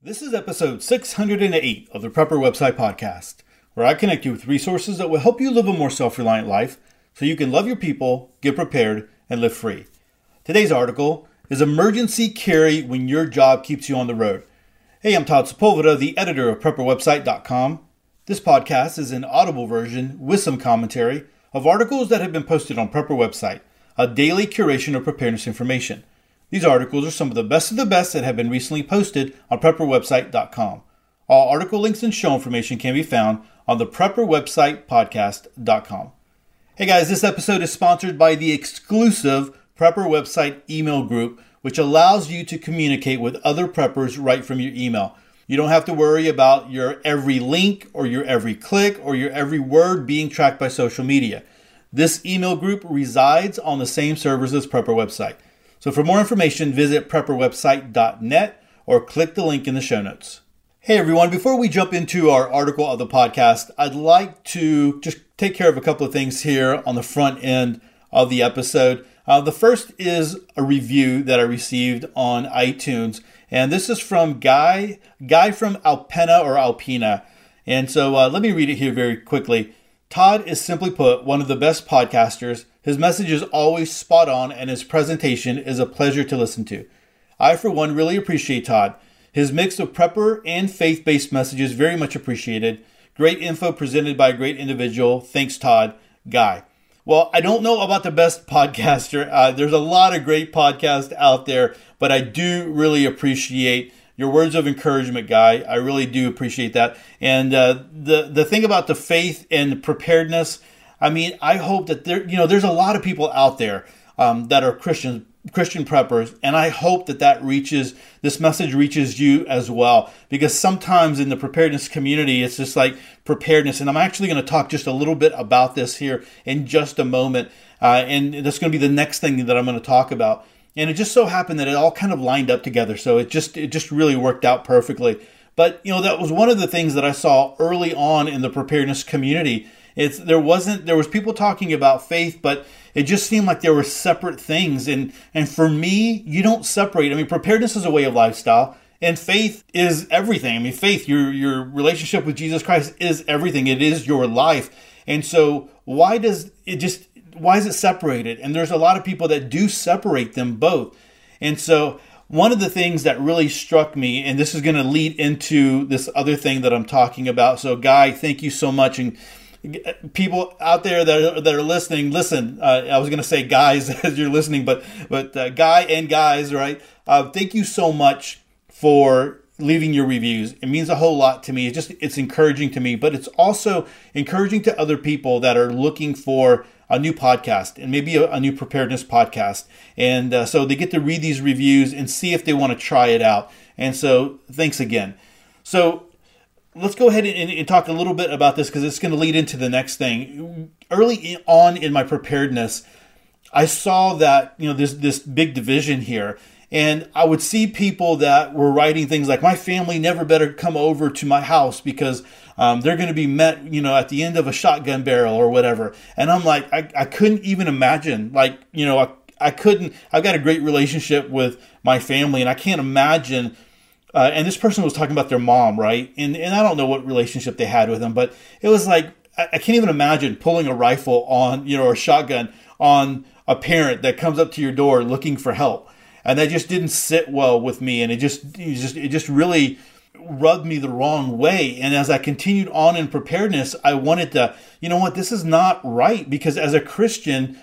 This is episode 608 of the Prepper Website Podcast, where I connect you with resources that will help you live a more self-reliant life so you can love your people, get prepared, and live free. Today's article is Emergency Carry When Your Job Keeps You on the Road. Hey, I'm Todd Sepulveda, the editor of PrepperWebsite.com. This podcast is an audible version with some commentary of articles that have been posted on Prepper Website, a daily curation of preparedness information. These articles are some of the best that have been recently posted on PrepperWebsite.com. All article links and show information can be found on the PrepperWebsitePodcast.com. Hey guys, this episode is sponsored by the exclusive Prepper Website email group, which allows you to communicate with other preppers right from your email. You don't have to worry about your every link or your every click or your every word being tracked by social media. This email group resides on the same servers as Prepper Website. So for more information, visit PrepperWebsite.net or click the link in the show notes. Hey everyone, before we jump into our article of the podcast, I'd like to just take care of a couple of things here on the front end of the episode. The first is a review that I received on iTunes, and this is from Guy from Alpena. And so let me read it here very quickly. Todd is simply put one of the best podcasters. His message is always spot on and his presentation is a pleasure to listen to. I, for one, really appreciate Todd. His mix of prepper and faith-based messages very much appreciated. Great info presented by a great individual. Thanks, Todd. Guy. Well, I don't know about the best podcaster. There's a lot of great podcasts out there, but I do really appreciate your words of encouragement, Guy. I really do appreciate that. And the thing about the faith and preparedness, I mean, I hope that there's a lot of people out there that are Christian preppers, and I hope that this message reaches you as well. Because sometimes in the preparedness community, it's just like preparedness, and I'm actually going to talk just a little bit about this here in just a moment, and that's going to be the next thing that I'm going to talk about. And it just so happened that it all kind of lined up together. So it just really worked out perfectly. But, that was one of the things that I saw early on in the preparedness community. There was people talking about faith, but it just seemed like there were separate things. And for me, you don't separate. I mean, preparedness is a way of lifestyle and faith is everything. I mean, faith, your relationship with Jesus Christ is everything. It is your life. And so why is it separated? And there's a lot of people that do separate them both. And so one of the things that really struck me, and this is going to lead into this other thing that I'm talking about. So Guy, thank you so much. And people out there that are listening, listen, I was going to say guys as you're listening, but Guy and guys, right? Thank you so much for leaving your reviews. It means a whole lot to me. It's encouraging to me, but it's also encouraging to other people that are looking for a new podcast and maybe a new preparedness podcast. And so they get to read these reviews and see if they want to try it out. And so thanks again. So let's go ahead and talk a little bit about this because it's going to lead into the next thing. Early on in my preparedness, I saw that, this big division here. And I would see people that were writing things like, my family never better come over to my house because they're going to be met, at the end of a shotgun barrel or whatever. And I'm like, I couldn't even imagine, I've got a great relationship with my family and I can't imagine. And this person was talking about their mom, right? And I don't know what relationship they had with them, but it was like, I can't even imagine pulling a rifle on, or a shotgun on a parent that comes up to your door looking for help. And that just didn't sit well with me, and it just really rubbed me the wrong way. And as I continued on in preparedness, I wanted to, this is not right, because as a Christian,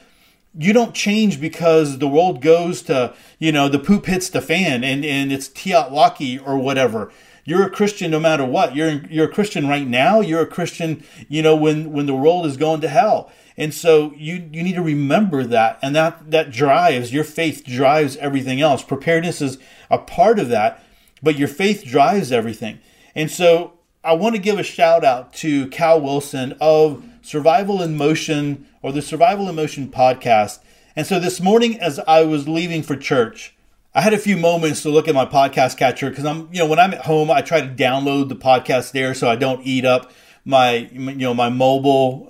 you don't change because the world goes to, the poop hits the fan, and it's TEOTWAWKI or whatever. You're a Christian no matter what. You're a Christian right now. You're a Christian, when the world is going to hell. And so you need to remember that, and that drives, your faith drives everything else. Preparedness is a part of that, but your faith drives everything. And so I want to give a shout out to Cal Wilson of Survival in Motion, or the Survival in Motion podcast. And so this morning as I was leaving for church, I had a few moments to look at my podcast catcher because I'm, when I'm at home, I try to download the podcast there so I don't eat up my, my mobile,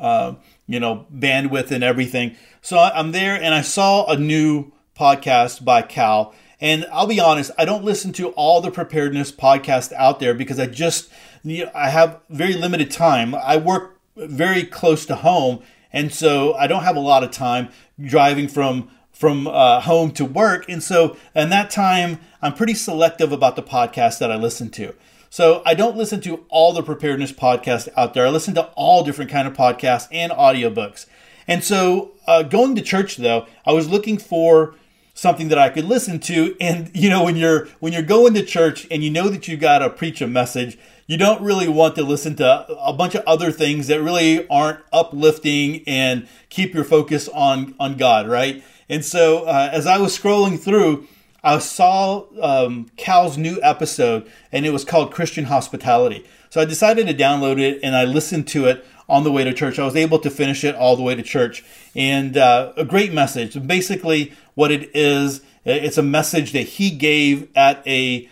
bandwidth and everything. So I'm there and I saw a new podcast by Cal And I'll be honest, I don't listen to all the preparedness podcasts out there because I have very limited time. I work very close to home, and so I don't have a lot of time driving from home to work. And so in that time, I'm pretty selective about the podcasts that I listen to. So I don't listen to all the preparedness podcasts out there. I listen to all different kind of podcasts and audiobooks. And so going to church, though, I was looking for something that I could listen to. And, you know, when you're going to church and you know that you got to preach a message, you don't really want to listen to a bunch of other things that really aren't uplifting and keep your focus on God, right? And so as I was scrolling through, I saw Cal's new episode, and it was called Christian Hospitality. So I decided to download it, and I listened to it on the way to church. I was able to finish it all the way to church, and a great message. Basically, what it is, it's a message that he gave at a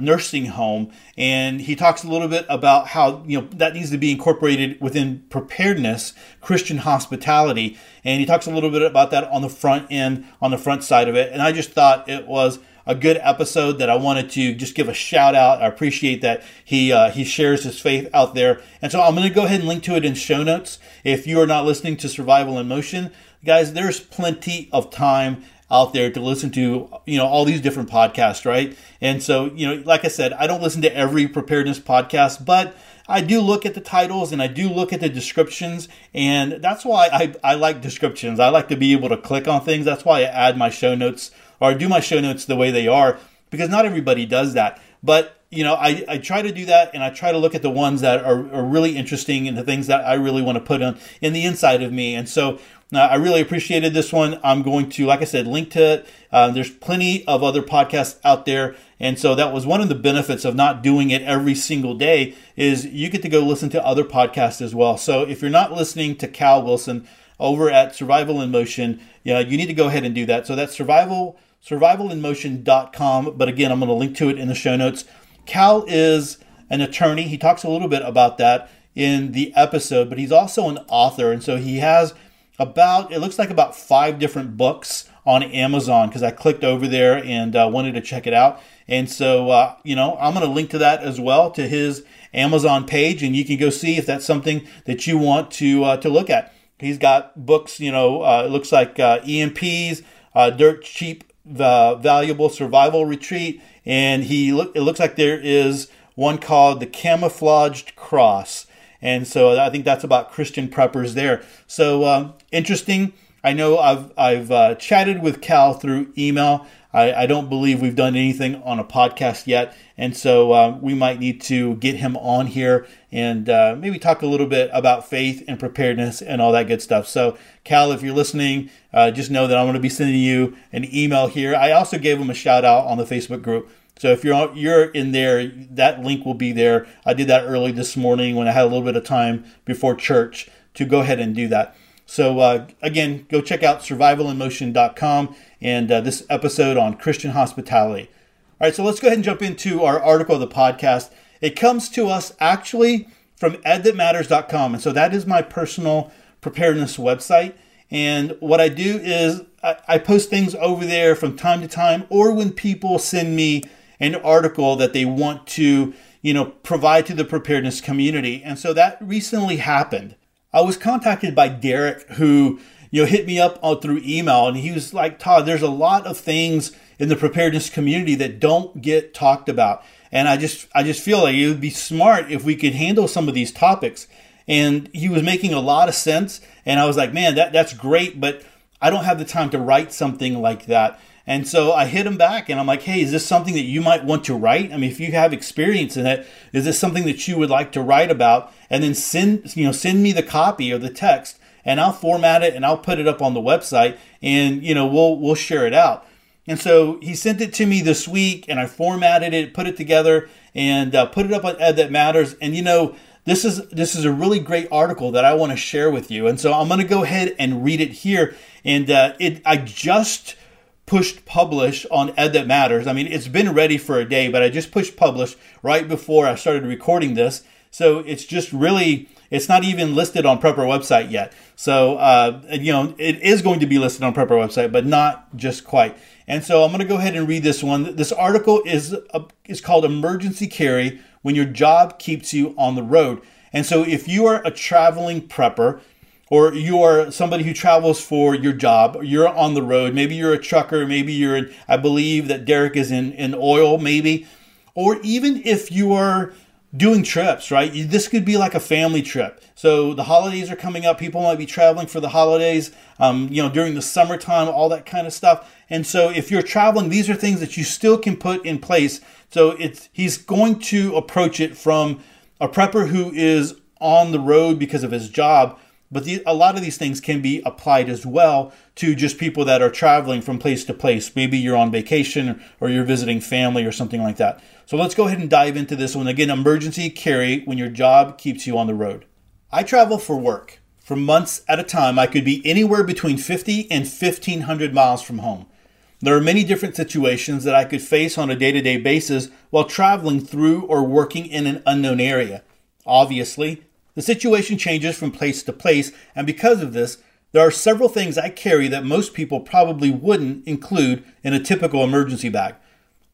nursing home, and he talks a little bit about how, you know, that needs to be incorporated within preparedness, Christian hospitality, and he talks a little bit about that on the front end, on the front side of it. And I just thought it was a good episode that I wanted to just give a shout out. I appreciate that he shares his faith out there, and so I'm going to go ahead and link to it in show notes. If you are not listening to Survival in Motion, guys, there's plenty of time out there to listen to, you know, all these different podcasts, right? And so, you know, like I said, I don't listen to every preparedness podcast, but I do look at the titles and I do look at the descriptions, and that's why I like descriptions. I like to be able to click on things. That's why I add my show notes, or I do my show notes the way they are, because not everybody does that. But, you know, I try to do that, and I try to look at the ones that are really interesting and the things that I really want to put on in the inside of me. And so I really appreciated this one. I'm going to, like I said, link to it. There's plenty of other podcasts out there. And so that was one of the benefits of not doing it every single day, is you get to go listen to other podcasts as well. So if you're not listening to Cal Wilson over at Survival in Motion, you know, you need to go ahead and do that. So that's survivalinmotion.com. But again, I'm going to link to it in the show notes. Cal is an attorney. He talks a little bit about that in the episode, but he's also an author. And so he has about 5 different books on Amazon, because I clicked over there and wanted to check it out. And so, you know, I'm going to link to that as well, to his Amazon page, and you can go see if that's something that you want to look at. He's got books, you know, it looks like EMPs, Dirt Cheap, Valuable Survival Retreat, and it looks like there is one called The Camouflaged Cross. And so I think that's about Christian preppers there. So interesting. I know I've chatted with Cal through email. I don't believe we've done anything on a podcast yet. And so we might need to get him on here and maybe talk a little bit about faith and preparedness and all that good stuff. So Cal, if you're listening, just know that I'm going to be sending you an email here. I also gave him a shout out on the Facebook group. So if you're in there, that link will be there. I did that early this morning when I had a little bit of time before church to go ahead and do that. So again, go check out survivalinmotion.com and this episode on Christian hospitality. All right, so let's go ahead and jump into our article of the podcast. It comes to us actually from EdThatMatters.com. And so that is my personal preparedness website. And what I do is I post things over there from time to time, or when people send me an article that they want to, you know, provide to the preparedness community. And so that recently happened. I was contacted by Derek, who, you know, hit me up through email, and he was like, Todd, there's a lot of things in the preparedness community that don't get talked about. And I just feel like it would be smart if we could handle some of these topics. And he was making a lot of sense. And I was like, man, that's great, but I don't have the time to write something like that. And so I hit him back and I'm like, hey, is this something that you might want to write? I mean, if you have experience in it, is this something that you would like to write about? And then send me the copy or the text, and I'll format it and I'll put it up on the website, and, you know, we'll share it out. And so he sent it to me this week, and I formatted it, put it together, and put it up on Ed That Matters. And, you know, this is a really great article that I want to share with you. And so I'm going to go ahead and read it here. And I just pushed publish on Ed That Matters. I mean, it's been ready for a day, but I just pushed publish right before I started recording this. So it's just really, It's not even listed on Prepper Website yet. So, it is going to be listed on Prepper Website, but not just quite. And so I'm going to go ahead and read this one. This article is called Emergency Carry When Your Job Keeps You on the Road. And so if you are a traveling prepper, or you are somebody who travels for your job, you're on the road, maybe you're a trucker, maybe you're, I believe that Derek is in oil maybe, or even if you are doing trips, right? This could be like a family trip. So the holidays are coming up. People might be traveling for the holidays, during the summertime, all that kind of stuff. And so if you're traveling, these are things that you still can put in place. So he's going to approach it from a prepper who is on the road because of his job. But a lot of these things can be applied as well to just people that are traveling from place to place. Maybe you're on vacation or you're visiting family or something like that. So let's go ahead and dive into this one. Again, emergency carry when your job keeps you on the road. I travel for work. For months at a time, I could be anywhere between 50 and 1,500 miles from home. There are many different situations that I could face on a day-to-day basis while traveling through or working in an unknown area. Obviously, the situation changes from place to place, and because of this, there are several things I carry that most people probably wouldn't include in a typical emergency bag.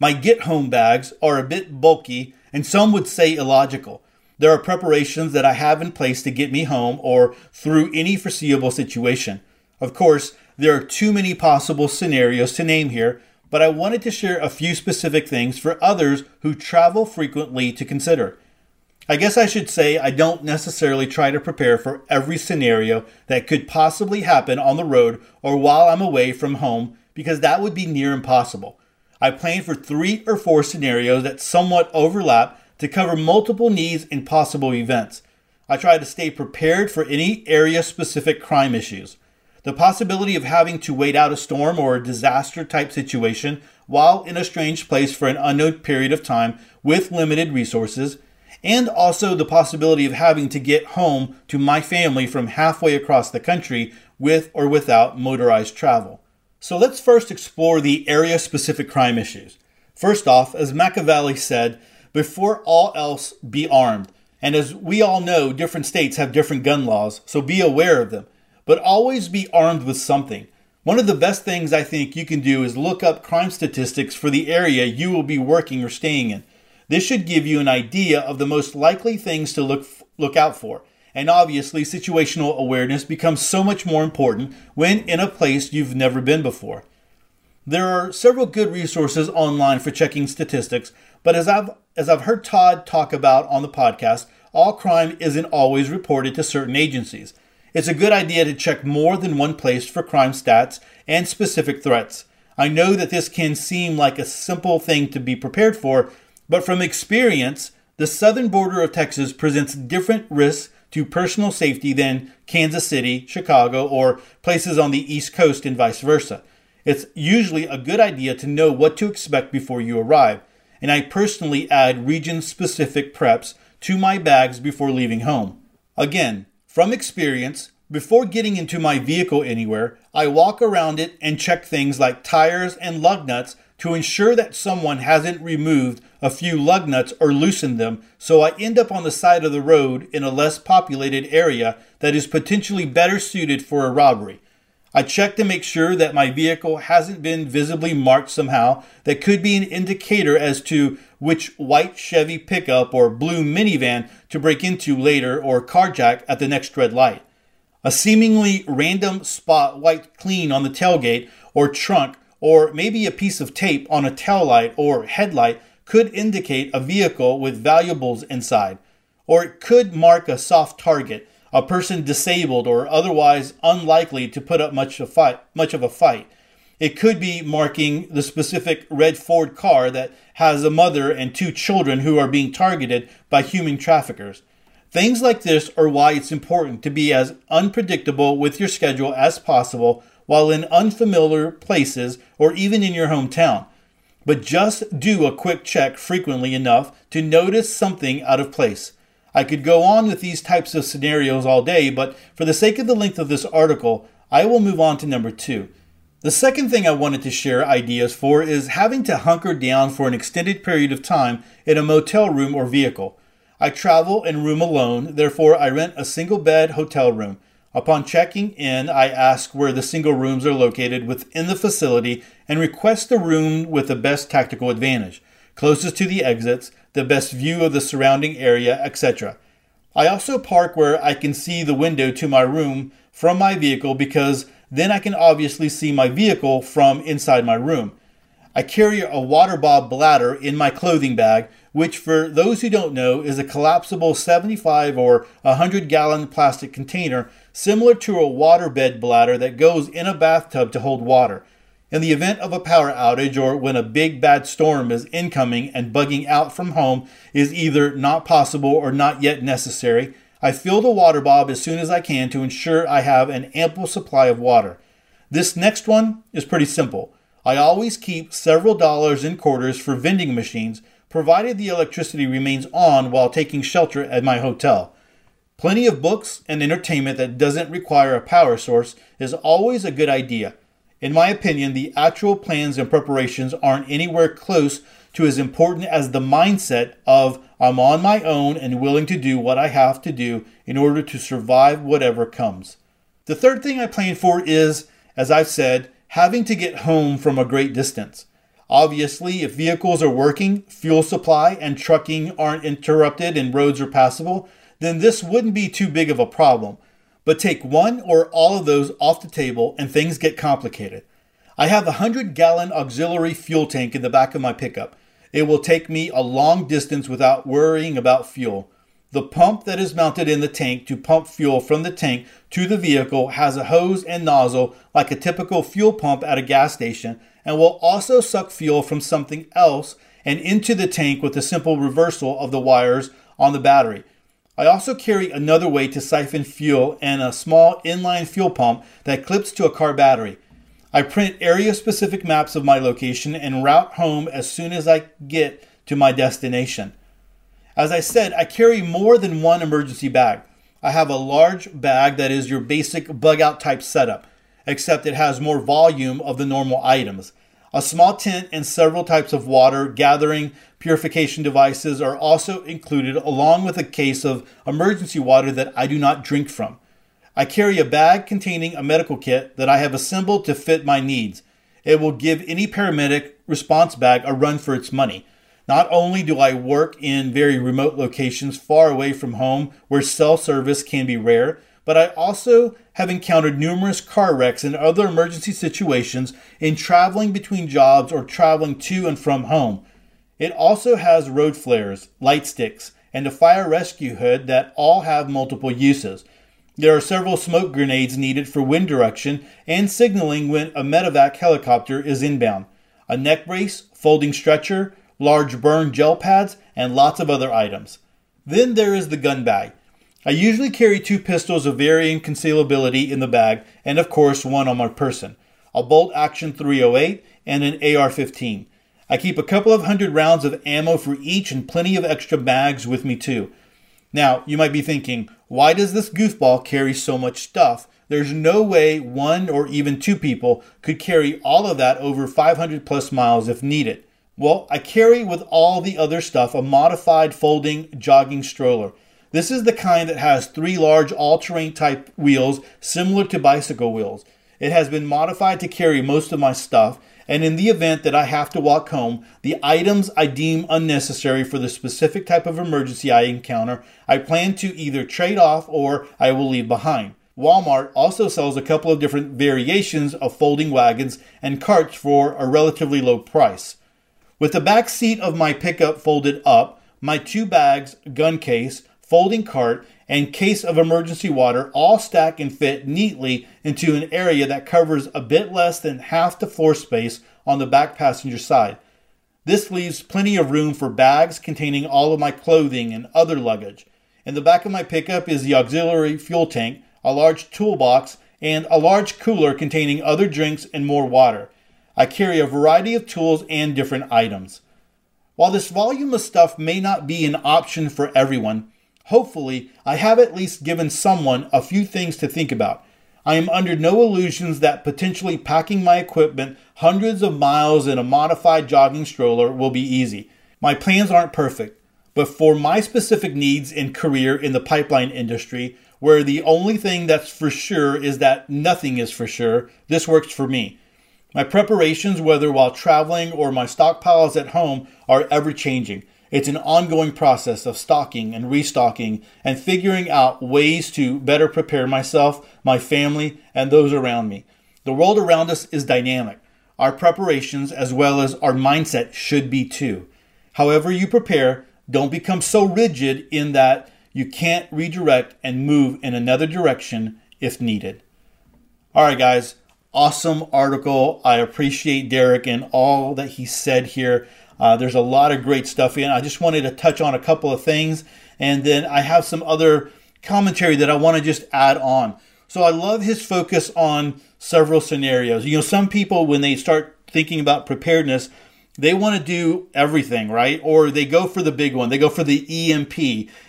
My get-home bags are a bit bulky, and some would say illogical. There are preparations that I have in place to get me home or through any foreseeable situation. Of course, there are too many possible scenarios to name here, but I wanted to share a few specific things for others who travel frequently to consider. I guess I should say I don't necessarily try to prepare for every scenario that could possibly happen on the road or while I'm away from home, because that would be near impossible. I plan for 3 or 4 scenarios that somewhat overlap to cover multiple needs and possible events. I try to stay prepared for any area-specific crime issues. The possibility of having to wait out a storm or a disaster-type situation while in a strange place for an unknown period of time with limited resources, and also the possibility of having to get home to my family from halfway across the country with or without motorized travel. So let's first explore the area-specific crime issues. First off, as Machiavelli said, before all else, be armed. And as we all know, different states have different gun laws, so be aware of them. But always be armed with something. One of the best things I think you can do is look up crime statistics for the area you will be working or staying in. This should give you an idea of the most likely things to look out for. And obviously, situational awareness becomes so much more important when in a place you've never been before. There are several good resources online for checking statistics, but as I've heard Todd talk about on the podcast, all crime isn't always reported to certain agencies. It's a good idea to check more than one place for crime stats and specific threats. I know that this can seem like a simple thing to be prepared for, but from experience, the southern border of Texas presents different risks to personal safety than Kansas City, Chicago, or places on the East Coast and vice versa. It's usually a good idea to know what to expect before you arrive, and I personally add region-specific preps to my bags before leaving home. Again, from experience, before getting into my vehicle anywhere, I walk around it and check things like tires and lug nuts to ensure that someone hasn't removed a few lug nuts or loosened them, so I end up on the side of the road in a less populated area that is potentially better suited for a robbery. I check to make sure that my vehicle hasn't been visibly marked somehow that could be an indicator as to which white Chevy pickup or blue minivan to break into later or carjack at the next red light. A seemingly random spot wiped clean on the tailgate or trunk, or maybe a piece of tape on a taillight or headlight, could indicate a vehicle with valuables inside. Or it could mark a soft target, a person disabled or otherwise unlikely to put up much of a fight. It could be marking the specific red Ford car that has a mother and 2 children who are being targeted by human traffickers. Things like this are why it's important to be as unpredictable with your schedule as possible while in unfamiliar places or even in your hometown. But just do a quick check frequently enough to notice something out of place. I could go on with these types of scenarios all day, but for the sake of the length of this article, I will move on to number 2. The second thing I wanted to share ideas for is having to hunker down for an extended period of time in a motel room or vehicle. I travel and room alone, therefore I rent a single bed hotel room. Upon checking in, I ask where the single rooms are located within the facility and request the room with the best tactical advantage, closest to the exits, the best view of the surrounding area, etc. I also park where I can see the window to my room from my vehicle because then I can obviously see my vehicle from inside my room. I carry a water bladder in my clothing bag, which for those who don't know is a collapsible 75 or 100 gallon plastic container similar to a waterbed bladder that goes in a bathtub to hold water. In the event of a power outage or when a big bad storm is incoming and bugging out from home is either not possible or not yet necessary, I fill the water bob as soon as I can to ensure I have an ample supply of water. This next one is pretty simple. I always keep several dollars in quarters for vending machines, provided the electricity remains on while taking shelter at my hotel. Plenty of books and entertainment that doesn't require a power source is always a good idea. In my opinion, the actual plans and preparations aren't anywhere close to as important as the mindset of I'm on my own and willing to do what I have to do in order to survive whatever comes. The third thing I plan for is, as I've said, having to get home from a great distance. Obviously, if vehicles are working, fuel supply and trucking aren't interrupted and roads are passable, then this wouldn't be too big of a problem. But take one or all of those off the table and things get complicated. I have a 100-gallon auxiliary fuel tank in the back of my pickup. It will take me a long distance without worrying about fuel. The pump that is mounted in the tank to pump fuel from the tank to the vehicle has a hose and nozzle like a typical fuel pump at a gas station and will also suck fuel from something else and into the tank with a simple reversal of the wires on the battery. I also carry another way to siphon fuel and a small inline fuel pump that clips to a car battery. I print area-specific maps of my location and route home as soon as I get to my destination. As I said, I carry more than one emergency bag. I have a large bag that is your basic bug-out type setup, except it has more volume of the normal items. A small tent and several types of water gathering purification devices are also included, along with a case of emergency water that I do not drink from. I carry a bag containing a medical kit that I have assembled to fit my needs. It will give any paramedic response bag a run for its money. Not only do I work in very remote locations far away from home where cell service can be rare, but I also have encountered numerous car wrecks and other emergency situations in traveling between jobs or traveling to and from home. It also has road flares, light sticks, and a fire rescue hood that all have multiple uses. There are several smoke grenades needed for wind direction and signaling when a medevac helicopter is inbound. A neck brace, folding stretcher, large burn gel pads, and lots of other items. Then there is the gun bag. I usually carry two pistols of varying concealability in the bag, and of course one on my person, a bolt action .308 and an AR-15. I keep a couple of hundred rounds of ammo for each and plenty of extra mags with me too. Now, you might be thinking, why does this goofball carry so much stuff? There's no way one or even two people could carry all of that over 500 plus miles if needed. Well, I carry with all the other stuff a modified folding jogging stroller. This is the kind that has three large all-terrain type wheels similar to bicycle wheels. It has been modified to carry most of my stuff, and in the event that I have to walk home, the items I deem unnecessary for the specific type of emergency I encounter, I plan to either trade off or I will leave behind. Walmart also sells a couple of different variations of folding wagons and carts for a relatively low price. With the back seat of my pickup folded up, my two bags, gun case, folding cart, and case of emergency water all stack and fit neatly into an area that covers a bit less than half the floor space on the back passenger side. This leaves plenty of room for bags containing all of my clothing and other luggage. In the back of my pickup is the auxiliary fuel tank, a large toolbox, and a large cooler containing other drinks and more water. I carry a variety of tools and different items. While this volume of stuff may not be an option for everyone, hopefully I have at least given someone a few things to think about. I am under no illusions that potentially packing my equipment hundreds of miles in a modified jogging stroller will be easy. My plans aren't perfect, but for my specific needs and career in the pipeline industry, where the only thing that's for sure is that nothing is for sure, this works for me. My preparations, whether while traveling or my stockpiles at home, are ever-changing. It's an ongoing process of stocking and restocking and figuring out ways to better prepare myself, my family, and those around me. The world around us is dynamic. Our preparations as well as our mindset should be too. However you prepare, don't become so rigid in that you can't redirect and move in another direction if needed. All right, guys. Awesome article. I appreciate Derek and all that he said here. There's a lot of great stuff in. I just wanted to touch on a couple of things, and then I have some other commentary that I want to just add on. So I love his focus on several scenarios. You know, some people, when they start thinking about preparedness, they want to do everything, right? Or they go for the big one. They go for the EMP.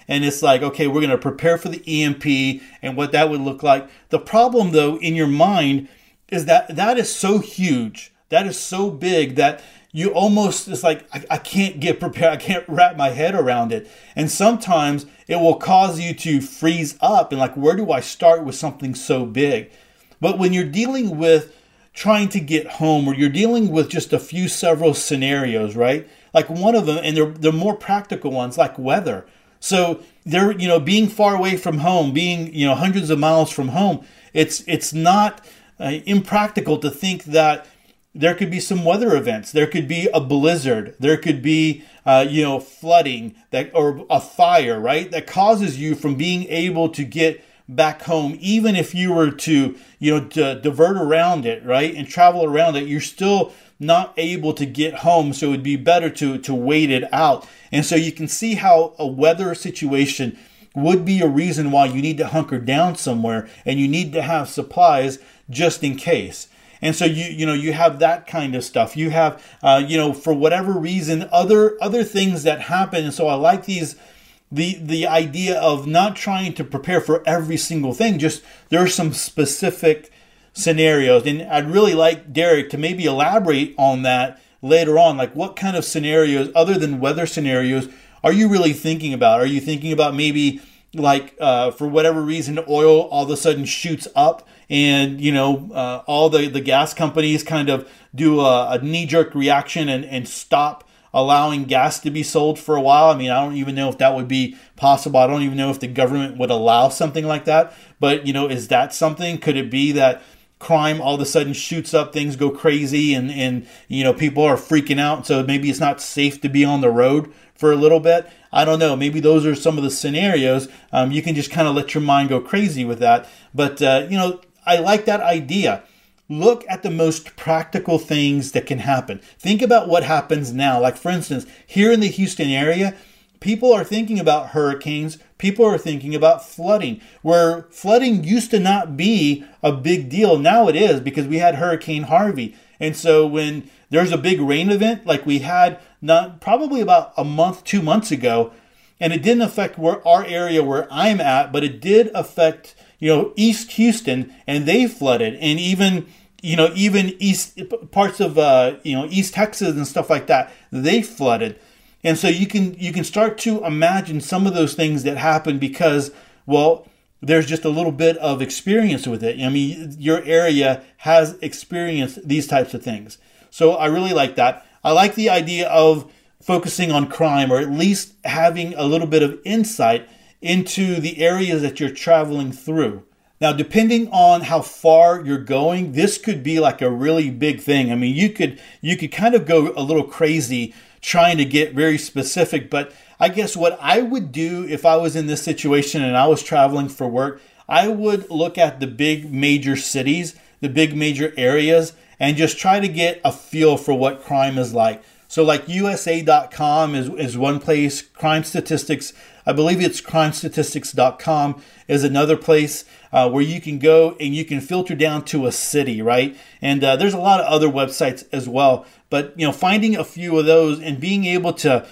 And it's like, okay, we're going to prepare for the EMP and what that would look like. The problem, though, in your mind is that is so huge. That is so big that you almost, it's like, I can't get prepared. I can't wrap my head around it. And sometimes it will cause you to freeze up and like, where do I start with something so big? But when you're dealing with trying to get home, or you're dealing with just a few several scenarios, right? Like one of them, and they're more practical ones, like weather. So they're, you know, being far away from home, being, you know, hundreds of miles from home, it's not impractical to think that there could be some weather events. There could be a blizzard. There could be, flooding that, or a fire, right? That causes you from being able to get back home. Even if you were to, to divert around it, right? And travel around it, you're still not able to get home. So it would be better to wait it out. And so you can see how a weather situation would be a reason why you need to hunker down somewhere and you need to have supplies just in case. And so you have that kind of stuff. You have for whatever reason other things that happen. And so I like the idea of not trying to prepare for every single thing. Just there are some specific scenarios, and I'd really like Derek to maybe elaborate on that later on. Like what kind of scenarios other than weather scenarios are you really thinking about? Are you thinking about maybe like for whatever reason oil all of a sudden shoots up? And, all the gas companies kind of do a knee-jerk reaction and stop allowing gas to be sold for a while. I mean, I don't even know if that would be possible. I don't even know if the government would allow something like that. But, is that something? Could it be that crime all of a sudden shoots up, things go crazy, and people are freaking out. So maybe it's not safe to be on the road for a little bit. I don't know. Maybe those are some of the scenarios. You can just kind of let your mind go crazy with that. But, I like that idea. Look at the most practical things that can happen. Think about what happens now. Like for instance, here in the Houston area, people are thinking about hurricanes. People are thinking about flooding, where flooding used to not be a big deal. Now it is because we had Hurricane Harvey. And so when there's a big rain event, like we had probably about a month, 2 months ago, and it didn't affect our area where I'm at, but it did affect East Houston, and they flooded, and even East parts of, East Texas and stuff like that, they flooded. And so you can start to imagine some of those things that happen because, well, there's just a little bit of experience with it. I mean, your area has experienced these types of things. So I really like that. I like the idea of focusing on crime, or at least having a little bit of insight into the areas that you're traveling through. Now, depending on how far you're going, this could be like a really big thing. I mean, you could kind of go a little crazy trying to get very specific, but I guess what I would do if I was in this situation and I was traveling for work, I would look at the big major cities, the big major areas, and just try to get a feel for what crime is like. So like USA.com is one place, crime statistics, I believe it's crimestatistics.com is another place where you can go and you can filter down to a city, right? And there's a lot of other websites as well. But, finding a few of those and being able to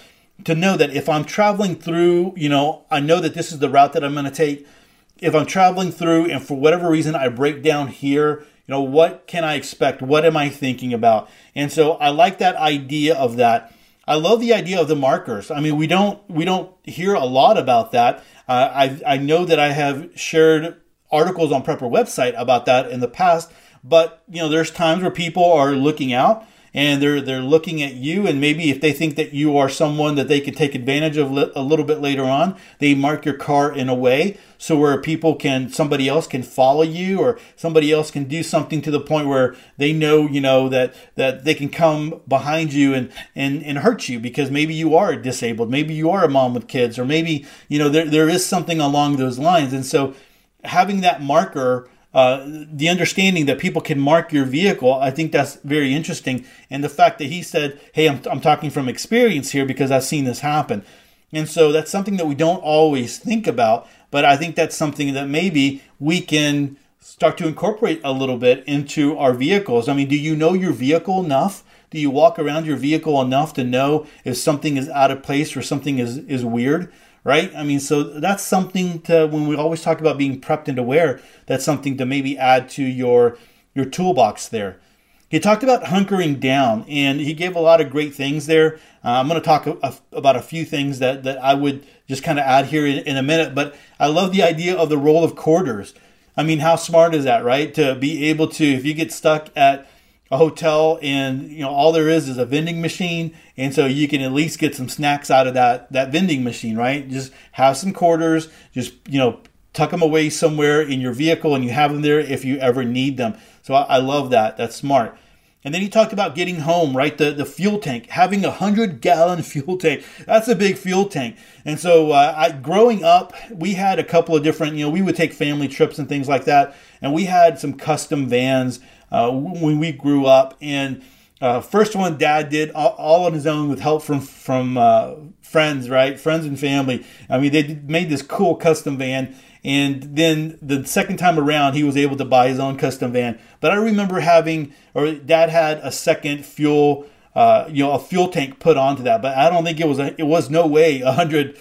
know that if I'm traveling through, I know that this is the route that I'm going to take. If I'm traveling through and for whatever reason I break down here, what can I expect? What am I thinking about? And so I like that idea of that. I love the idea of the markers. I mean, we don't hear a lot about that. I know that I have shared articles on Prepper Website about that in the past, but you know, there's times where people are looking out and they're looking at you, and maybe if they think that you are someone that they could take advantage of a little bit later on, they mark your car in a way so where somebody else can follow you, or somebody else can do something to the point where they know, you know, that they can come behind you and hurt you, because maybe you are disabled, maybe you are a mom with kids, or maybe, you know, there is something along those lines. And so having that marker, the understanding that people can mark your vehicle, I think that's very interesting. And the fact that he said, hey, I'm talking from experience here because I've seen this happen. And so that's something that we don't always think about, but I think that's something that maybe we can start to incorporate a little bit into our vehicles. I mean, do you know your vehicle enough? Do you walk around your vehicle enough to know if something is out of place or something is weird? Right? I mean, so that's something to, when we always talk about being prepped and aware, that's something to maybe add to your toolbox there. He talked about hunkering down, and he gave a lot of great things there. I'm going to talk about a few things that I would just kind of add here in a minute, but I love the idea of the roll of quarters. I mean, how smart is that, right? To be able to, if you get stuck at a hotel and you know all there is a vending machine, and so you can at least get some snacks out of that vending machine, right? Just have some quarters, just you know, tuck them away somewhere in your vehicle, and you have them there if you ever need them. So I love that. That's smart. And then he talked about getting home, right? The fuel tank, having 100-gallon fuel tank. That's a big fuel tank. And so growing up, we had a couple of different, you know, we would take family trips and things like that. And we had some custom vans when we grew up. And first one Dad did all on his own with help from friends, right? Friends and family. I mean, they made this cool custom van. And then the second time around, he was able to buy his own custom van. But I remember Dad had a second fuel, a fuel tank put onto that. But I don't think it was no way 100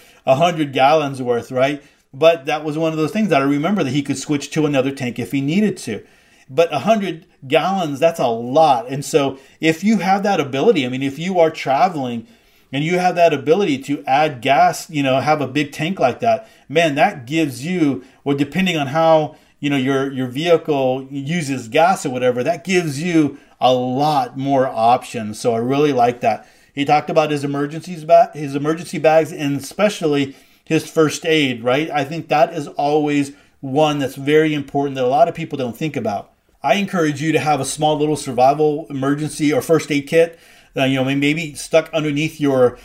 gallons worth, right? But that was one of those things that I remember, that he could switch to another tank if he needed to. But 100 gallons, that's a lot. And so if you have that ability, I mean, if you are traveling and you have that ability to add gas, you know, have a big tank like that, man, that gives you, well, depending on how, you know, your vehicle uses gas or whatever, that gives you a lot more options. So I really like that. He talked about his emergency bags, and especially his first aid, right? I think that is always one that's very important that a lot of people don't think about. I encourage you to have a small little survival emergency or first aid kit. You know, maybe stuck underneath your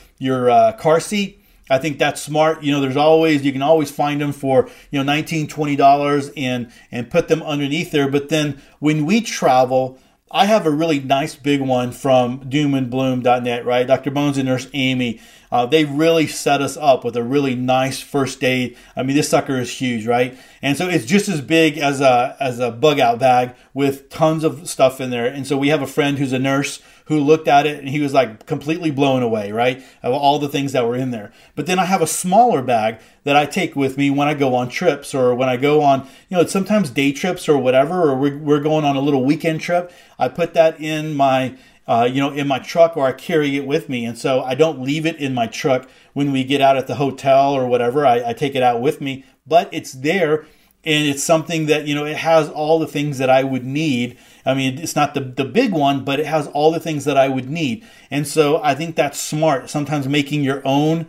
car seat. I think that's smart. You know, you can always find them for, you know, $19, $20 and put them underneath there. But then when we travel, I have a really nice big one from doomandbloom.net, right? Dr. Bones and Nurse Amy, they really set us up with a really nice first aid. I mean, this sucker is huge, right? And so it's just as big as a bug out bag with tons of stuff in there. And so we have a friend who's a nurse who looked at it and he was like completely blown away, right? Of all the things that were in there. But then I have a smaller bag that I take with me when I go on trips, or when I go on, you know, sometimes day trips or whatever, or we're going on a little weekend trip. I put that in my, in my truck, or I carry it with me. And so I don't leave it in my truck when we get out at the hotel or whatever. I take it out with me, but it's there. And it's something that, you know, it has all the things that I would need. I mean, it's not the big one, but it has all the things that I would need. And so I think that's smart. Sometimes making your own,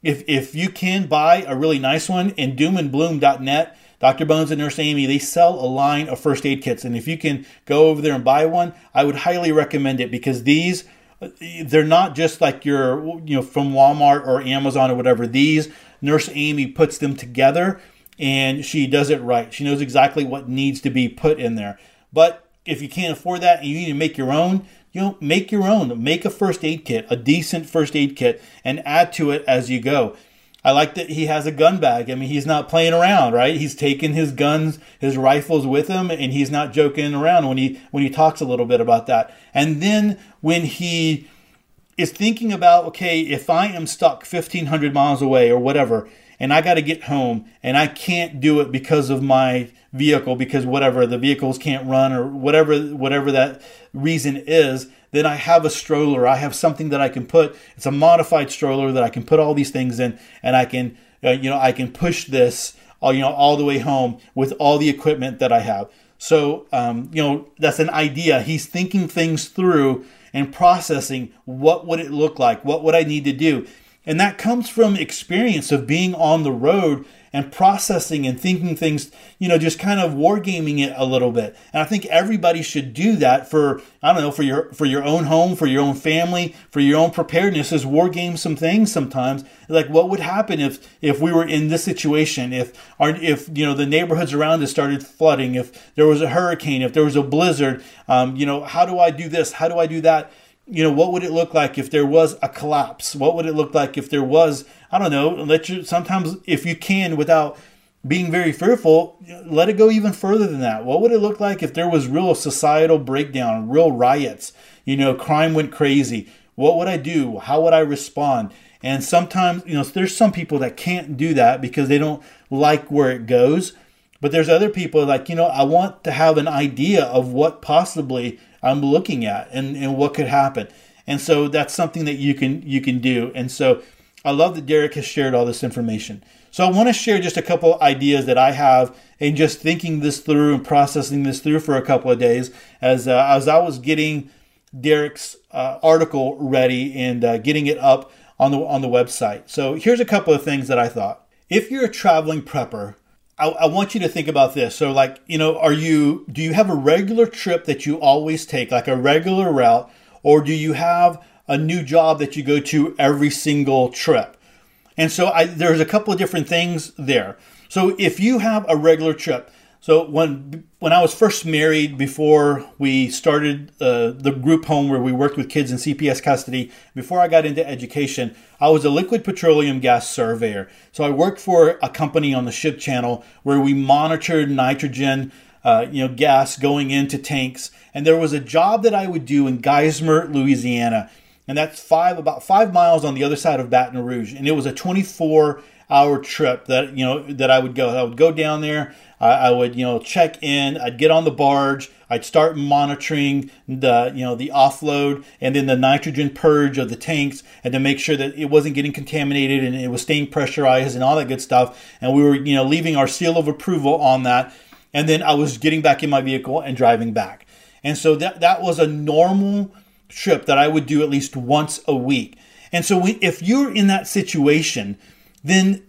if you can buy a really nice one, and doomandbloom.net, Dr. Bones and Nurse Amy, they sell a line of first aid kits. And if you can go over there and buy one, I would highly recommend it, because these, they're not just like your, you know, from Walmart or Amazon or whatever. These, Nurse Amy puts them together and she does it right. She knows exactly what needs to be put in there. But if you can't afford that and you need to make your own, you know, make your own. Make a first aid kit, a decent first aid kit, and add to it as you go. I like that he has a gun bag. I mean, he's not playing around, right? He's taking his guns, his rifles with him, and he's not joking around when he talks a little bit about that. And then when he is thinking about, okay, if I am stuck 1,500 miles away or whatever, and I got to get home, and I can't do it because of my vehicle, because whatever, the vehicles can't run or whatever that reason is, then I have a stroller. I have something that I can put. It's a modified stroller that I can put all these things in, and I can, I can push this, all the way home with all the equipment that I have. So, that's an idea. He's thinking things through and processing. What would it look like? What would I need to do? And that comes from experience of being on the road and processing and thinking things, just kind of wargaming it a little bit. And I think everybody should do that for your own home, for your own family, for your own preparedness, is wargame some things sometimes. Like, what would happen if we were in this situation, if the neighborhoods around us started flooding, if there was a hurricane, if there was a blizzard, how do I do this? How do I do that? What would it look like if there was a collapse? What would it look like if there was, sometimes if you can, without being very fearful, let it go even further than that. What would it look like if there was real societal breakdown, real riots, crime went crazy? What would I do? How would I respond? And sometimes, there's some people that can't do that because they don't like where it goes. But there's other people like, I want to have an idea of what possibly I'm looking at and what could happen. And so that's something that you can do. And so I love that Derek has shared all this information. So I want to share just a couple ideas that I have and just thinking this through and processing this through for a couple of days as I was getting Derek's article ready and getting it up on the website. So here's a couple of things that I thought. If you're a traveling prepper, I want you to think about this. So do you have a regular trip that you always take, like a regular route, or do you have a new job that you go to every single trip? And so there's a couple of different things there. So if you have a regular trip, so when I was first married, before we started the group home where we worked with kids in CPS custody, before I got into education, I was a liquid petroleum gas surveyor. So I worked for a company on the ship channel where we monitored nitrogen gas going into tanks. And there was a job that I would do in Geismar, Louisiana. And that's about 5 miles on the other side of Baton Rouge. And it was a 24-hour trip that, that I would go. I would go down there. I would, check in. I'd get on the barge. I'd start monitoring the offload and then the nitrogen purge of the tanks, and to make sure that it wasn't getting contaminated and it was staying pressurized and all that good stuff. And we were, leaving our seal of approval on that. And then I was getting back in my vehicle and driving back. And so that was a normal trip that I would do at least once a week. And so if you're in that situation, then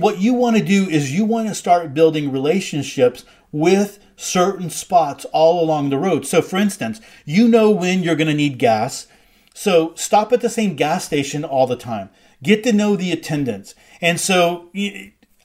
what you want to do is you want to start building relationships with certain spots all along the road. So for instance, when you're going to need gas. So stop at the same gas station all the time. Get to know the attendants. And so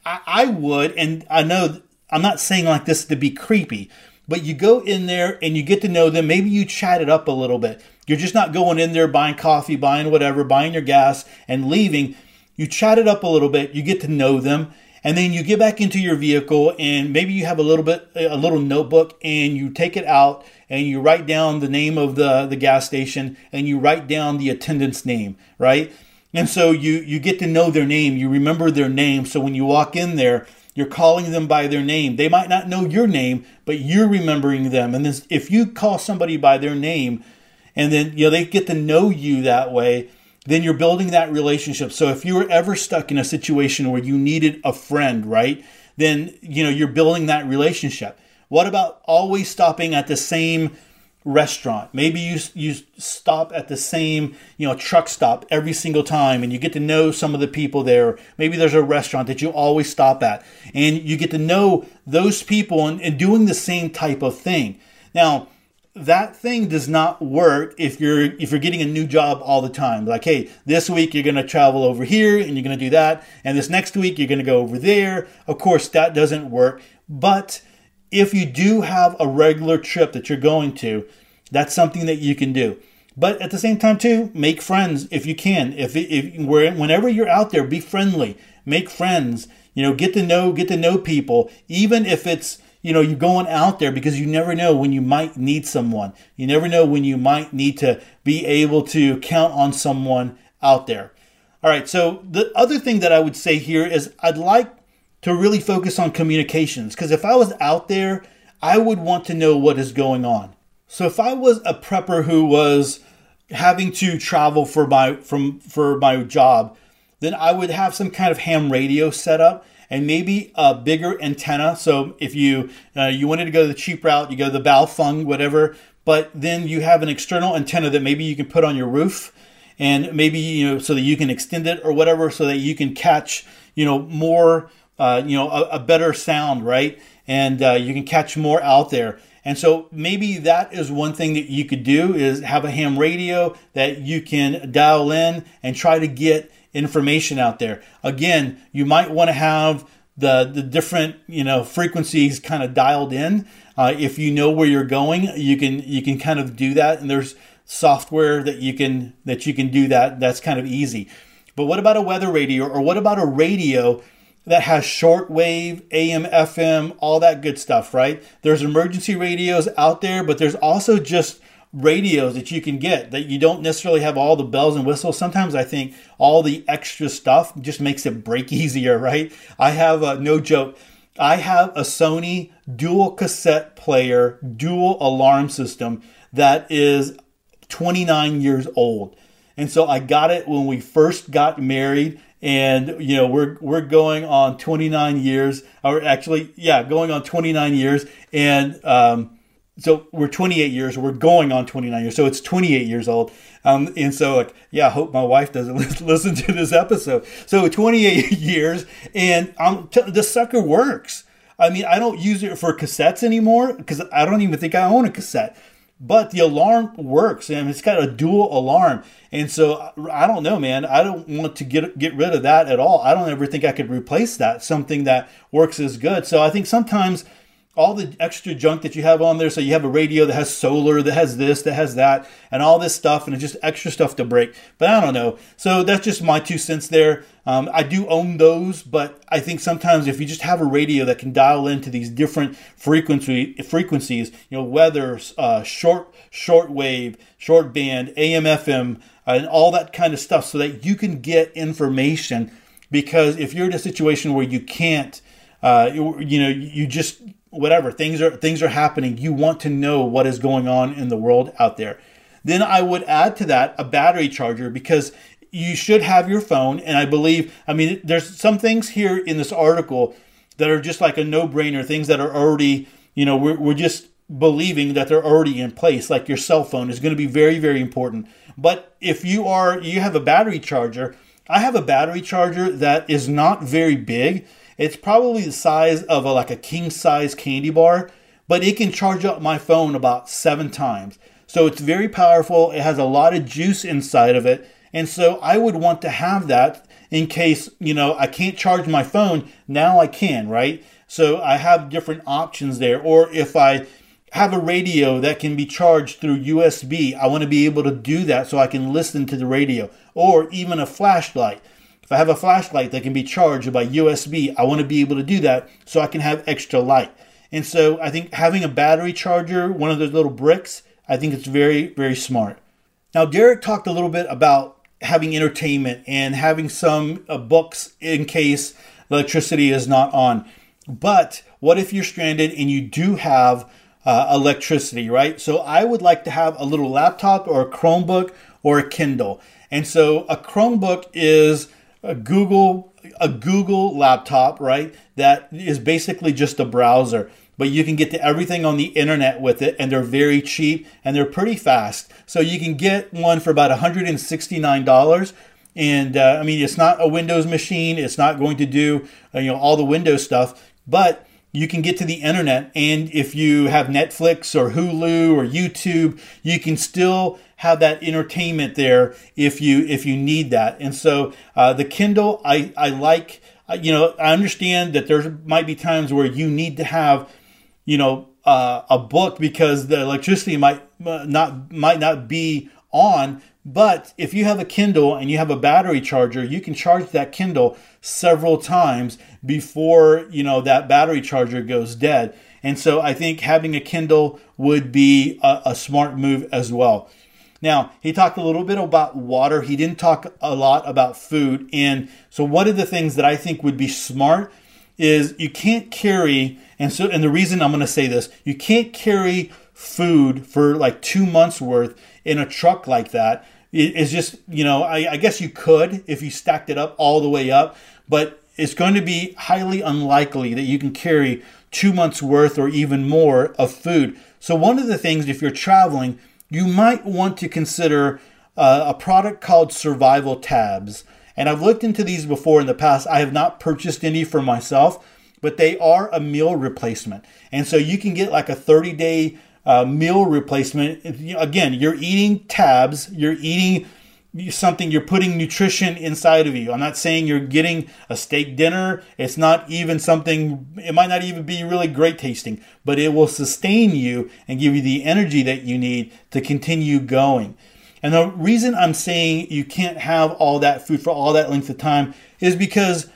I would, and I know I'm not saying like this to be creepy, but you go in there and you get to know them. Maybe you chat it up a little bit. You're just not going in there buying coffee, buying whatever, buying your gas and leaving. You chat it up a little bit, you get to know them, and then you get back into your vehicle, and maybe you have a little notebook, and you take it out and you write down the name of the gas station, and you write down the attendant's name, right? And so you get to know their name, you remember their name, so when you walk in there, you're calling them by their name. They might not know your name, but you're remembering them. And then if you call somebody by their name, and then they get to know you that way, then you're building that relationship. So if you were ever stuck in a situation where you needed a friend, right? Then, you're building that relationship. What about always stopping at the same restaurant? Maybe you stop at the same, truck stop every single time, and you get to know some of the people there. Maybe there's a restaurant that you always stop at, and you get to know those people and doing the same type of thing. Now, that thing does not work if you're getting a new job all the time. Like, hey, this week you're going to travel over here and you're going to do that. And this next week you're going to go over there. Of course, that doesn't work. But if you do have a regular trip that you're going to, that's something that you can do. But at the same time, too, make friends if you can. Whenever you're out there, be friendly. Make friends. Get to know people, even if it's you're going out there, because you never know when you might need someone. You never know when you might need to be able to count on someone out there. All right. So the other thing that I would say here is I'd like to really focus on communications, because if I was out there, I would want to know what is going on. So if I was a prepper who was having to travel for my job, then I would have some kind of ham radio set up and maybe a bigger antenna. So if you you wanted to go the cheap route, you go the Baofeng, whatever, but then you have an external antenna that maybe you can put on your roof, and maybe, you know, so that you can extend it or whatever, so that you can catch, you know, more, you know, a better sound, right? And you can catch more out there. And so maybe that is one thing that you could do, is have a ham radio that you can dial in and try to get information out there. Again, you might want to have the different, you know, frequencies kind of dialed in. If you know where you're going, you can kind of do that. And there's software that you can do that. That's kind of easy. But what about a weather radio, or what about a radio that has shortwave, AM, FM, all that good stuff, right? There's emergency radios out there, but there's also just radios that you can get that you don't necessarily have all the bells and whistles. Sometimes I think all the extra stuff just makes it break easier, right? I have a, no joke, I have a Sony dual cassette player, dual alarm system that is 29 years old. And so I got it when we first got married, and you know, we're going on 29 years, or actually, yeah, going on 29 years, and so we're 28 years, we're going on 29 years, so it's 28 years old. And so, like, yeah, I hope my wife doesn't listen to this episode. So 28 years, and the sucker works. I mean, I don't use it for cassettes anymore, because I don't even think I own a cassette. But the alarm works, and it's got a dual alarm. And so I don't know, man. I don't want to get rid of that at all. I don't ever think I could replace that, something that works as good. So I think sometimes all the extra junk that you have on there, so you have a radio that has solar, that has this, that has that, and all this stuff, and it's just extra stuff to break. But I don't know. So that's just my 2 cents there. I do own those, but I think sometimes if you just have a radio that can dial into these different frequencies, you know, weather, shortwave, short band, AM, FM, and all that kind of stuff, so that you can get information. Because if you're in a situation where you can't, you know, you just, whatever, things are happening, you want to know what is going on in the world out there. Then I would add to that a battery charger, because you should have your phone. And I believe, I mean, there's some things here in this article that are just like a no-brainer, things that are already, you know, we're just believing that they're already in place. Like your cell phone is going to be very, very important. But if you have a battery charger, I have a battery charger that is not very big. It's probably the size of a king-size candy bar, but it can charge up my phone about 7 times. So it's very powerful. It has a lot of juice inside of it. And so I would want to have that in case, you know, I can't charge my phone. Now I can, right? So I have different options there. Or if I have a radio that can be charged through USB, I want to be able to do that so I can listen to the radio. Or even a flashlight. If I have a flashlight that can be charged by USB, I want to be able to do that so I can have extra light. And so I think having a battery charger, one of those little bricks, I think it's very, very smart. Now, Derek talked a little bit about having entertainment and having some books in case electricity is not on. But what if you're stranded and you do have electricity, right? So I would like to have a little laptop or a Chromebook or a Kindle. And so a Chromebook is a Google laptop, right? That is basically just a browser, but you can get to everything on the internet with it, and they're very cheap and they're pretty fast. So you can get one for about $169, and I mean, it's not a Windows machine. It's not going to do, you know, all the Windows stuff, but you can get to the internet. And if you have Netflix or Hulu or YouTube, you can still have that entertainment there if you need that. And so the Kindle, I like, you know, I understand that there might be times where you need to have, you know, a book because the electricity might not be on. But if you have a Kindle and you have a battery charger, you can charge that Kindle several times before, you know, that battery charger goes dead. And so I think having a Kindle would be a smart move as well. Now, he talked a little bit about water. He didn't talk a lot about food. And so one of the things that I think would be smart is you can't carry, and the reason I'm going to say this, you can't carry food for like 2 months worth in a truck like that. It's just, you know, I guess you could if you stacked it up all the way up, but it's going to be highly unlikely that you can carry 2 months worth or even more of food. So one of the things, if you're traveling, you might want to consider a product called Survival Tabs. And I've looked into these before in the past. I have not purchased any for myself, but they are a meal replacement. And so you can get like a 30-day meal replacement. Again, you're eating tabs, you're eating something, you're putting nutrition inside of you. I'm not saying you're getting a steak dinner. It's not even something, it might not even be really great tasting, but it will sustain you and give you the energy that you need to continue going. And the reason I'm saying you can't have all that food for all that length of time is because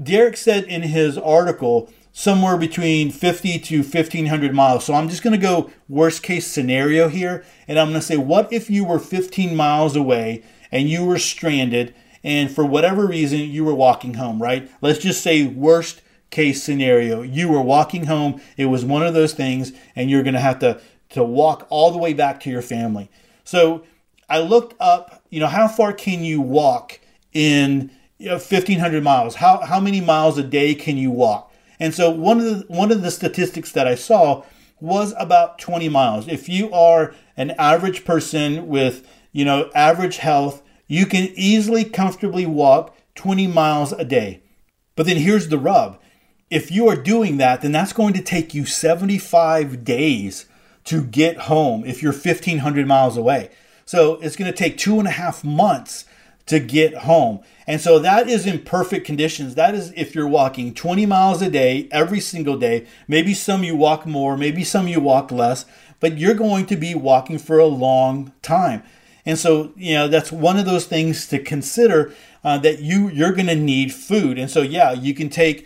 Derek said in his article somewhere between 50 to 1,500 miles. So I'm just going to go worst case scenario here. And I'm going to say, what if you were 15 miles away and you were stranded and for whatever reason you were walking home, right? Let's just say worst case scenario. You were walking home. It was one of those things and you're going to have to walk all the way back to your family. So I looked up, you know, how far can you walk in 1,500 miles? How many miles a day can you walk? And so one of the statistics that I saw was about 20 miles. If you are an average person with, you know, average health, you can easily, comfortably walk 20 miles a day. But then here's the rub. If you are doing that, then that's going to take you 75 days to get home if you're 1,500 miles away. So it's going to take 2.5 months to get home. And so that is in perfect conditions. That is if you're walking 20 miles a day, every single day. Maybe some you walk more, maybe some you walk less, but you're going to be walking for a long time. And so, you know, that's one of those things to consider, that you're going to need food. And so, yeah, you can fish,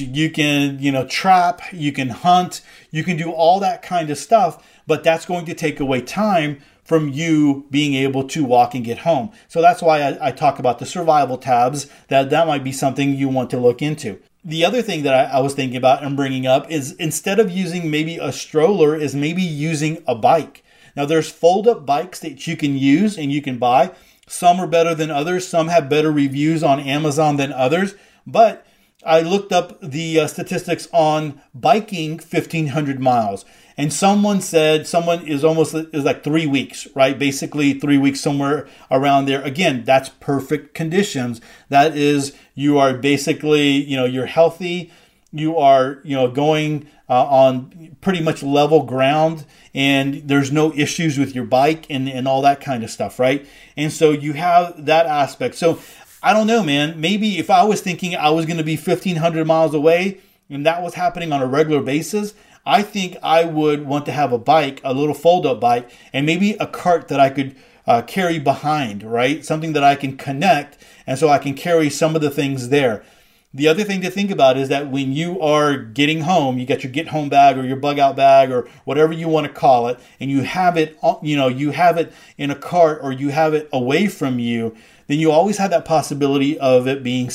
you can, you know, trap, you can hunt, you can do all that kind of stuff, but that's going to take away time from you being able to walk and get home. So that's why I talk about the survival tabs, that might be something you want to look into. The other thing that I was thinking about and bringing up is, instead of using maybe a stroller, is maybe using a bike. Now there's fold-up bikes that you can use and you can buy. Some are better than others. Some have better reviews on Amazon than others. But I looked up the statistics on biking 1,500 miles. And someone said, is like 3 weeks, right? Basically 3 weeks, somewhere around there. Again, that's perfect conditions. That is, you are basically, you know, you're healthy. You are, you know, going on pretty much level ground and there's no issues with your bike and all that kind of stuff, right? And so you have that aspect. So I don't know, man. Maybe if I was thinking I was going to be 1,500 miles away and that was happening on a regular basis, I think I would want to have a bike, a little fold-up bike, and maybe a cart that I could carry behind, right? Something that I can connect, and so I can carry some of the things there. The other thing to think about is that when you are getting home, you get your get-home bag or your bug-out bag or whatever you want to call it, and you have it, you know, you have it in a cart or you have it away from you, then you always have that possibility of it being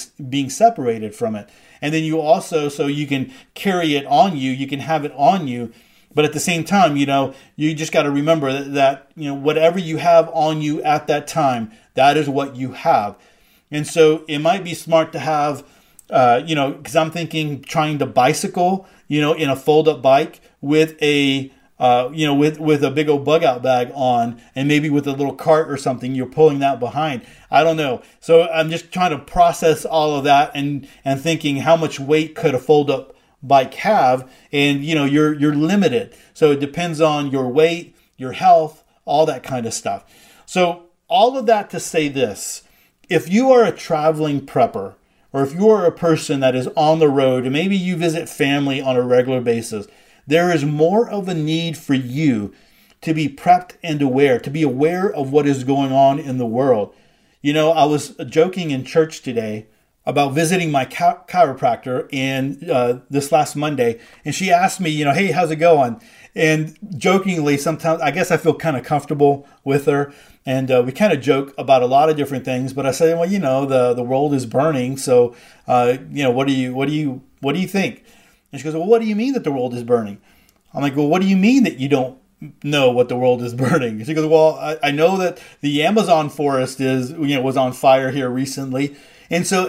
separated from it. And then you also, so you can carry it on you, you can have it on you, but at the same time, you know, you just got to remember that, you know, whatever you have on you at that time, that is what you have. And so it might be smart to have, you know, because I'm thinking trying to bicycle, you know, in a fold-up bike with a, you know, with a big old bug-out bag on, and maybe with a little cart or something, you're pulling that behind. I don't know. So I'm just trying to process all of that and thinking how much weight could a fold-up bike have, and you know, you're limited. So it depends on your weight, your health, all that kind of stuff. So all of that to say this: if you are a traveling prepper, or if you are a person that is on the road, and maybe you visit family on a regular basis, there is more of a need for you to be prepped and aware, to be aware of what is going on in the world. You know, I was joking in church today about visiting my chiropractor and this last Monday, and she asked me, you know, hey, how's it going? And jokingly, sometimes, I guess I feel kind of comfortable with her, and we kind of joke about a lot of different things, but I say, well, you know, the world is burning, so, you know, what do you think? And she goes, well, what do you mean that the world is burning? I'm like, well, what do you mean that you don't know what the world is burning? She goes, well, I know that the Amazon forest was on fire here recently. And so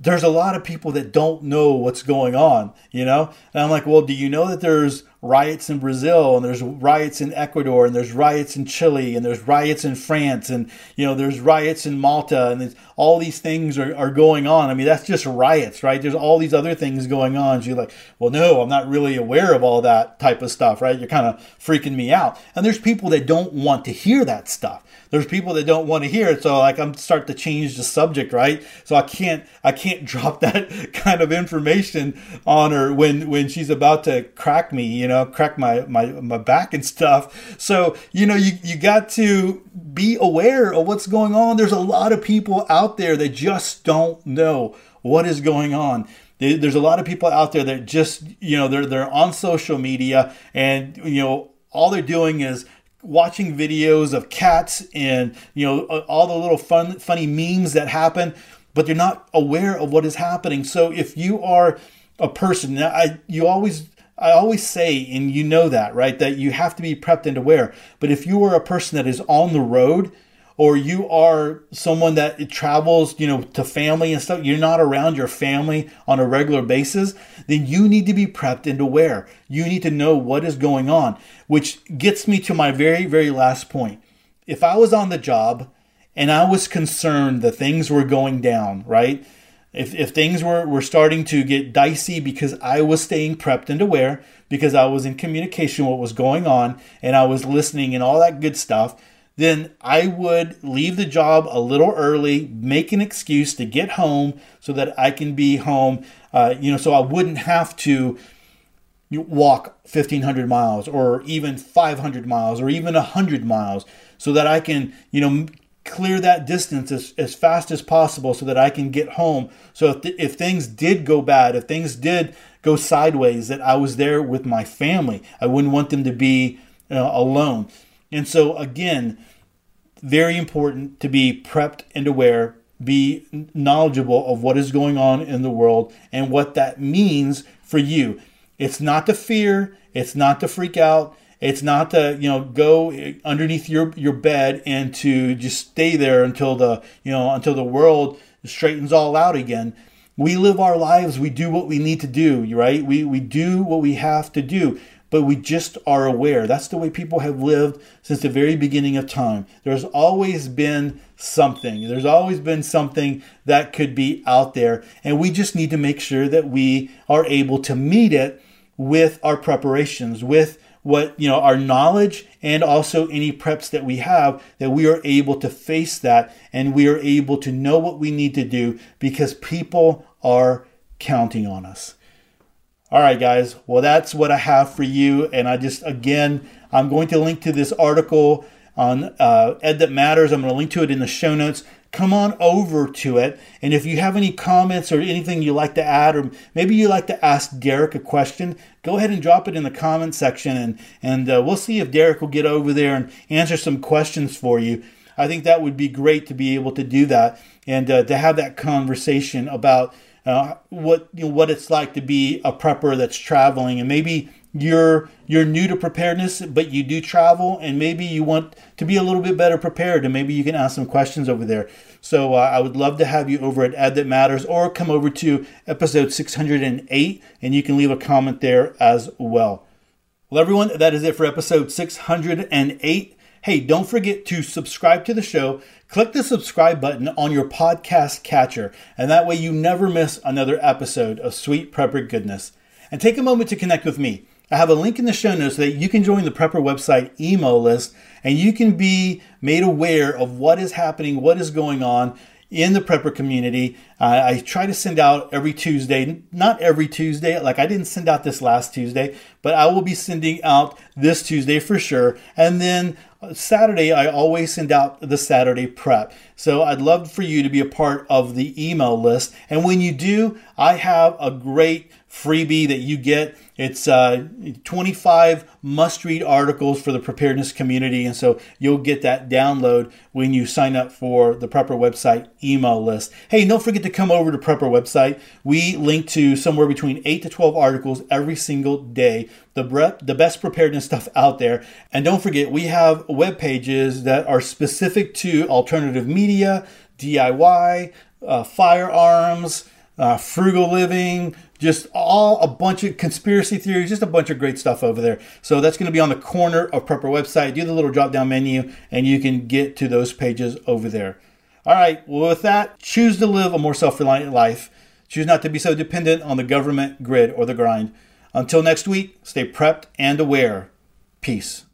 there's a lot of people that don't know what's going on, And I'm like, well, do you know that there's riots in Brazil, and there's riots in Ecuador, and there's riots in Chile, and there's riots in France, and, there's riots in Malta, and all these things are going on. I mean, that's just riots, right? There's all these other things going on. She's like, well, no, I'm not really aware of all that type of stuff, right? You're kind of freaking me out. And there's people that don't want to hear that stuff. There's people that don't want to hear it. So I'm start to change the subject, right? So I can't drop that kind of information on her when she's about to crack me, crack my back and stuff. So, you got to be aware of what's going on. There's a lot of people out there that just don't know what is going on. There's a lot of people out there that just, they're on social media, and, all they're doing is watching videos of cats and, all the little funny memes that happen, but they're not aware of what is happening. So if you are a person, I always say, and you know that, right, that you have to be prepped and aware. But if you are a person that is on the road, or you are someone that travels, to family and stuff, you're not around your family on a regular basis, then you need to be prepped and aware. You need to know what is going on, which gets me to my very, very last point. If I was on the job and I was concerned that things were going down, right? If things were starting to get dicey because I was staying prepped and aware, because I was in communication with what was going on, and I was listening and all that good stuff, then I would leave the job a little early, make an excuse to get home so that I can be home, so I wouldn't have to walk 1,500 miles or even 500 miles or even 100 miles, so that I can, clear that distance as fast as possible so that I can get home. So if things did go bad, if things did go sideways, that I was there with my family. I wouldn't want them to be alone. And so again, very important to be prepped and aware, be knowledgeable of what is going on in the world and what that means for you. It's not to fear. It's not to freak out. It's not to, go underneath your bed and to just stay there until the world straightens all out again. We live our lives. We do what we need to do, right? We do what we have to do, but we just are aware. That's the way people have lived since the very beginning of time. There's always been something. There's always been something that could be out there, and we just need to make sure that we are able to meet it with our preparations, with what our knowledge, and also any preps that we have, that we are able to face that, and we are able to know what we need to do, because people are counting on us. All right, guys. Well, that's what I have for you. And I'm going to link to this article on Ed That Matters. I'm going to link to it in the show notes. Come on over to it. And if you have any comments or anything you'd like to add, or maybe you'd like to ask Derek a question, go ahead and drop it in the comment section, and we'll see if Derek will get over there and answer some questions for you. I think that would be great to be able to do that, and to have that conversation about what it's like to be a prepper that's traveling. And maybe you're new to preparedness, but you do travel, and maybe you want to be a little bit better prepared, and maybe you can ask some questions over there. So I would love to have you over at Ed That Matters, or come over to episode 608, and you can leave a comment there as well. Well, everyone, that is it for episode 608. Hey, don't forget to subscribe to the show. Click the subscribe button on your podcast catcher, and that way you never miss another episode of Sweet Prepper Goodness. And take a moment to connect with me. I have a link in the show notes so that you can join the Prepper Website email list, and you can be made aware of what is happening, what is going on in the prepper community. I try to send out every Tuesday, not every Tuesday, like I didn't send out this last Tuesday, but I will be sending out this Tuesday for sure. And then Saturday, I always send out the Saturday prep. So I'd love for you to be a part of the email list. And when you do, I have a great freebie that you get. It's 25 must-read articles for the preparedness community. And so you'll get that download when you sign up for the Prepper Website email list. Hey, don't forget to come over to Prepper Website. We link to somewhere between 8 to 12 articles every single day, the best preparedness stuff out there. And don't forget, we have web pages that are specific to alternative media, DIY, firearms, frugal living, just all a bunch of conspiracy theories, just a bunch of great stuff over there. So that's going to be on the corner of Prepper Website. Do the little drop-down menu, and you can get to those pages over there. All right, well, with that, choose to live a more self-reliant life. Choose not to be so dependent on the government, grid, or the grind. Until next week, stay prepped and aware. Peace.